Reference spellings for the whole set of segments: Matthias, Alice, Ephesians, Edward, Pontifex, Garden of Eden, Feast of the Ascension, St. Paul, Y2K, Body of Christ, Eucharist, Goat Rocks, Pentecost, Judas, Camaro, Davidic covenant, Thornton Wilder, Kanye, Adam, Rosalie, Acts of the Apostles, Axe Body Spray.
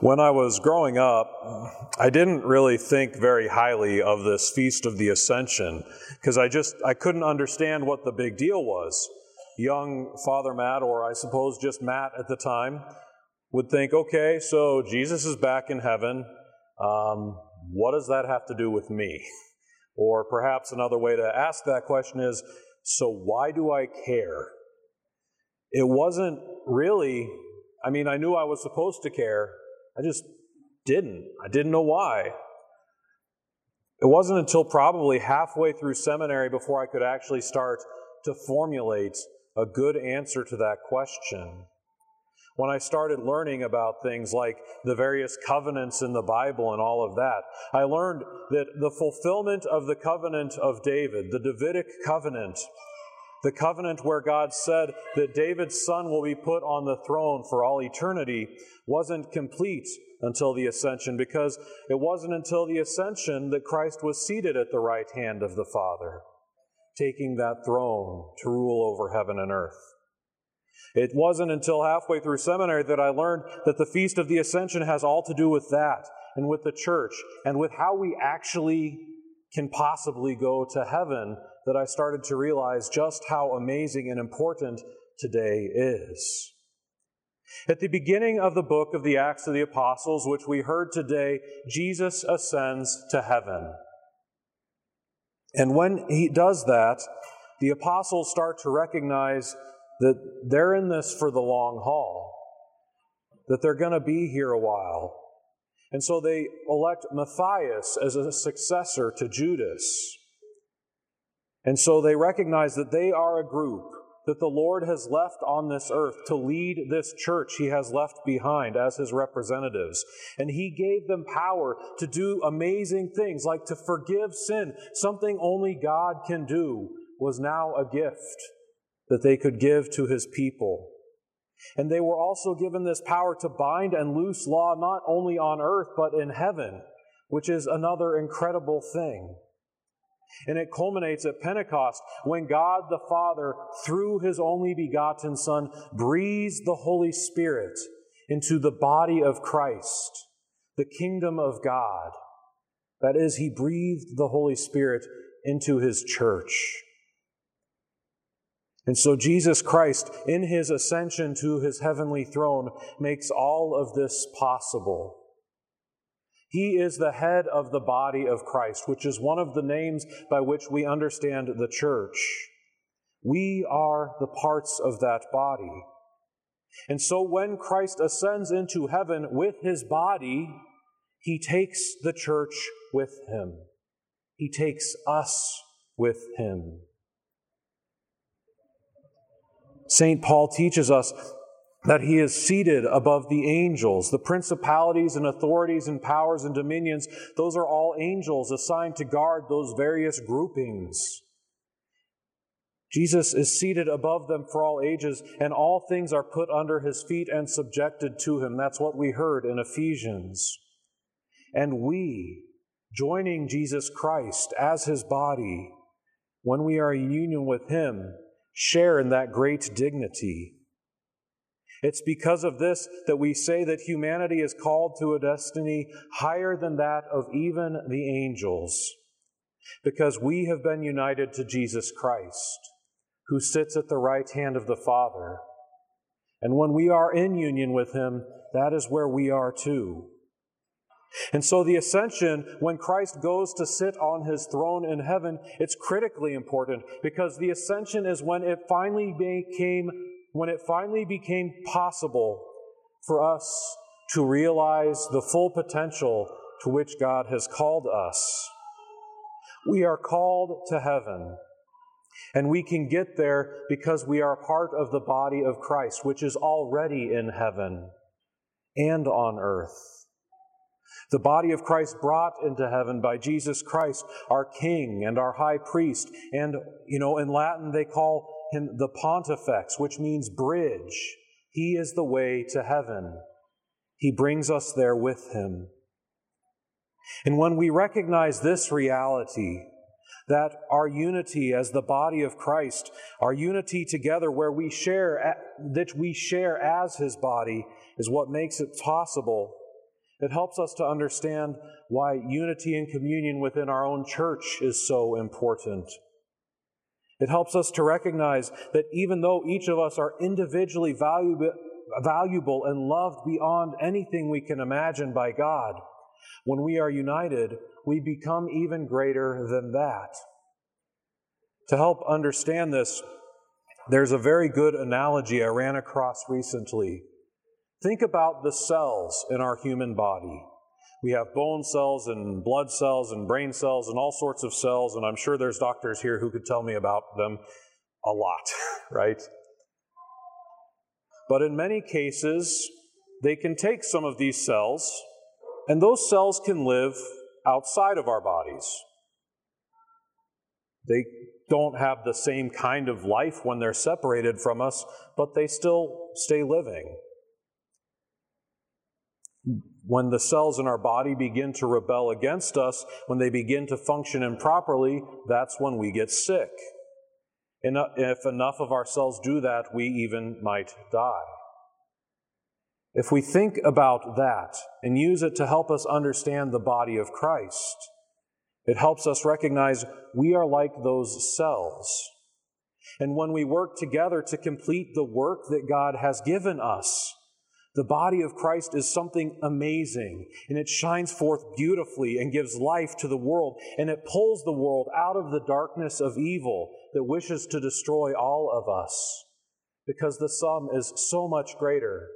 When I was growing up, I didn't really think very highly of this Feast of the Ascension because I couldn't understand what the big deal was. Young Father Matt, or I suppose just Matt at the time, would think, okay, so Jesus is back in heaven. What does that have to do with me? Or perhaps another way to ask that question is, so why do I care? It wasn't really, I mean, I knew I was supposed to care. I just didn't. I didn't know why. It wasn't until probably halfway through seminary before I could actually start to formulate a good answer to that question. When I started learning about things like the various covenants in the Bible and all of that, I learned that the fulfillment of the covenant of David, the Davidic covenant, the covenant where God said that David's son will be put on the throne for all eternity, wasn't complete until the ascension, because it wasn't until the ascension that Christ was seated at the right hand of the Father, taking that throne to rule over heaven and earth. It wasn't until halfway through seminary that I learned that the Feast of the Ascension has all to do with that and with the church and with how we actually can possibly go to heaven, that I started to realize just how amazing and important today is. At the beginning of the book of the Acts of the Apostles, which we heard today, Jesus ascends to heaven. And when he does that, the apostles start to recognize that they're in this for the long haul, that they're going to be here a while. And so they elect Matthias as a successor to Judas. And so they recognize that they are a group that the Lord has left on this earth to lead this church he has left behind as his representatives. And he gave them power to do amazing things, like to forgive sin. Something only God can do was now a gift that they could give to his people. And they were also given this power to bind and loose law, not only on earth, but in heaven, which is another incredible thing. And it culminates at Pentecost when God the Father, through his only begotten Son, breathes the Holy Spirit into the body of Christ, the kingdom of God. That is, he breathed the Holy Spirit into his church. And so Jesus Christ, in his ascension to his heavenly throne, makes all of this possible. He is the head of the body of Christ, which is one of the names by which we understand the church. We are the parts of that body. And so when Christ ascends into heaven with his body, he takes the church with him. He takes us with him. St. Paul teaches us that he is seated above the angels, the principalities and authorities and powers and dominions. Those are all angels assigned to guard those various groupings. Jesus is seated above them for all ages, and all things are put under his feet and subjected to him. That's what we heard in Ephesians. And we, joining Jesus Christ as his body, when we are in union with him, share in that great dignity. It's because of this that we say that humanity is called to a destiny higher than that of even the angels, because we have been united to Jesus Christ, who sits at the right hand of the Father. And when we are in union with him, that is where we are too. And so the ascension, when Christ goes to sit on his throne in heaven, it's critically important, because the ascension is when it finally became possible for us to realize the full potential to which God has called us. We are called to heaven, and we can get there because we are part of the body of Christ, which is already in heaven and on earth. The body of Christ brought into heaven by Jesus Christ, our King and our High Priest. And, in Latin they call him the Pontifex, which means bridge. He is the way to heaven. He brings us there with him. And when we recognize this reality, that our unity as the body of Christ, our unity together that we share as his body, is what makes it possible It helps us to understand why unity and communion within our own church is so important. It helps us to recognize that even though each of us are individually valuable and loved beyond anything we can imagine by God, when we are united, we become even greater than that. To help understand this, there's a very good analogy I ran across recently. Think about the cells in our human body. We have bone cells and blood cells and brain cells and all sorts of cells, and I'm sure there's doctors here who could tell me about them a lot, right? But in many cases, they can take some of these cells, and those cells can live outside of our bodies. They don't have the same kind of life when they're separated from us, but they still stay living. When the cells in our body begin to rebel against us, when they begin to function improperly, that's when we get sick. And if enough of our cells do that, we even might die. If we think about that and use it to help us understand the body of Christ, it helps us recognize we are like those cells. And when we work together to complete the work that God has given us, the body of Christ is something amazing, and it shines forth beautifully and gives life to the world, and it pulls the world out of the darkness of evil that wishes to destroy all of us, because the sum is so much greater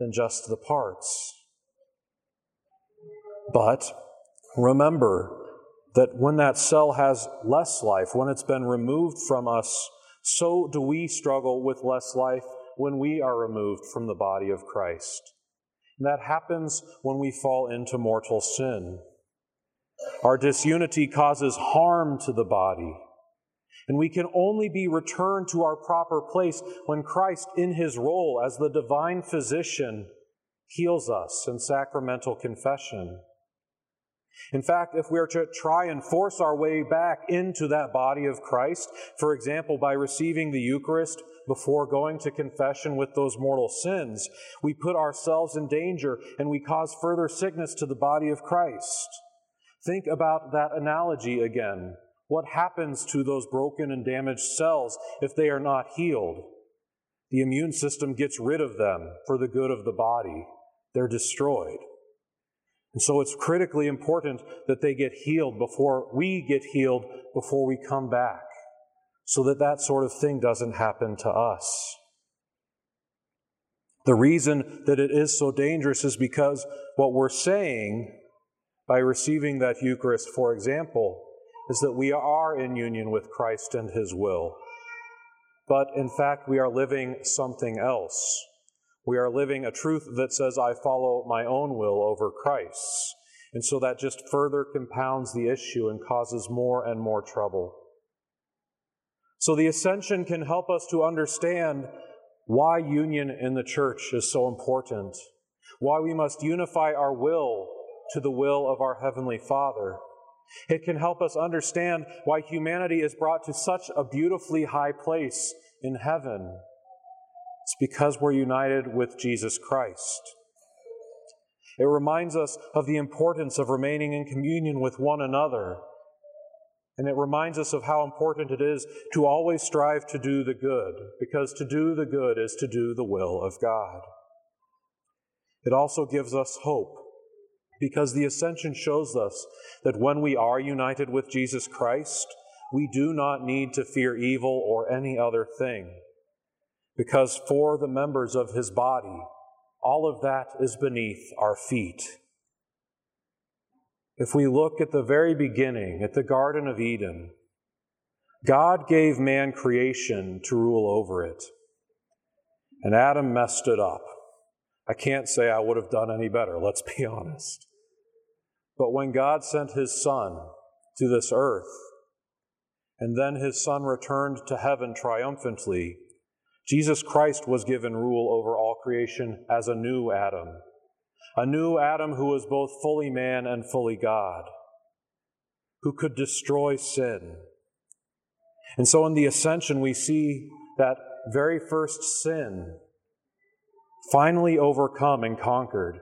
than just the parts. But remember that when that cell has less life, when it's been removed from us, so do we struggle with less life when we are removed from the body of Christ. And that happens when we fall into mortal sin. Our disunity causes harm to the body, and we can only be returned to our proper place when Christ, in His role as the divine physician, heals us in sacramental confession. In fact, if we are to try and force our way back into that body of Christ, for example, by receiving the Eucharist before going to confession with those mortal sins, we put ourselves in danger and we cause further sickness to the body of Christ. Think about that analogy again. What happens to those broken and damaged cells if they are not healed? The immune system gets rid of them for the good of the body. They're destroyed. And so it's critically important that they get healed before we get healed, before we come back, so that that sort of thing doesn't happen to us. The reason that it is so dangerous is because what we're saying by receiving that Eucharist, for example, is that we are in union with Christ and His will. But in fact, we are living something else. We are living a truth that says, I follow my own will over Christ's. And so that just further compounds the issue and causes more and more trouble. So the Ascension can help us to understand why union in the church is so important, why we must unify our will to the will of our Heavenly Father. It can help us understand why humanity is brought to such a beautifully high place in heaven. It's because we're united with Jesus Christ. It reminds us of the importance of remaining in communion with one another. And it reminds us of how important it is to always strive to do the good, because to do the good is to do the will of God. It also gives us hope, because the Ascension shows us that when we are united with Jesus Christ, we do not need to fear evil or any other thing. Because for the members of His body, all of that is beneath our feet. If we look at the very beginning, at the Garden of Eden, God gave man creation to rule over it. And Adam messed it up. I can't say I would have done any better, let's be honest. But when God sent His Son to this earth, and then His Son returned to heaven triumphantly, Jesus Christ was given rule over all creation as a new Adam who was both fully man and fully God, who could destroy sin. And so in the Ascension, we see that very first sin finally overcome and conquered,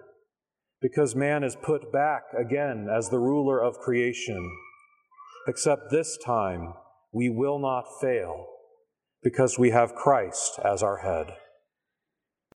because man is put back again as the ruler of creation. Except this time, we will not fail, because we have Christ as our head.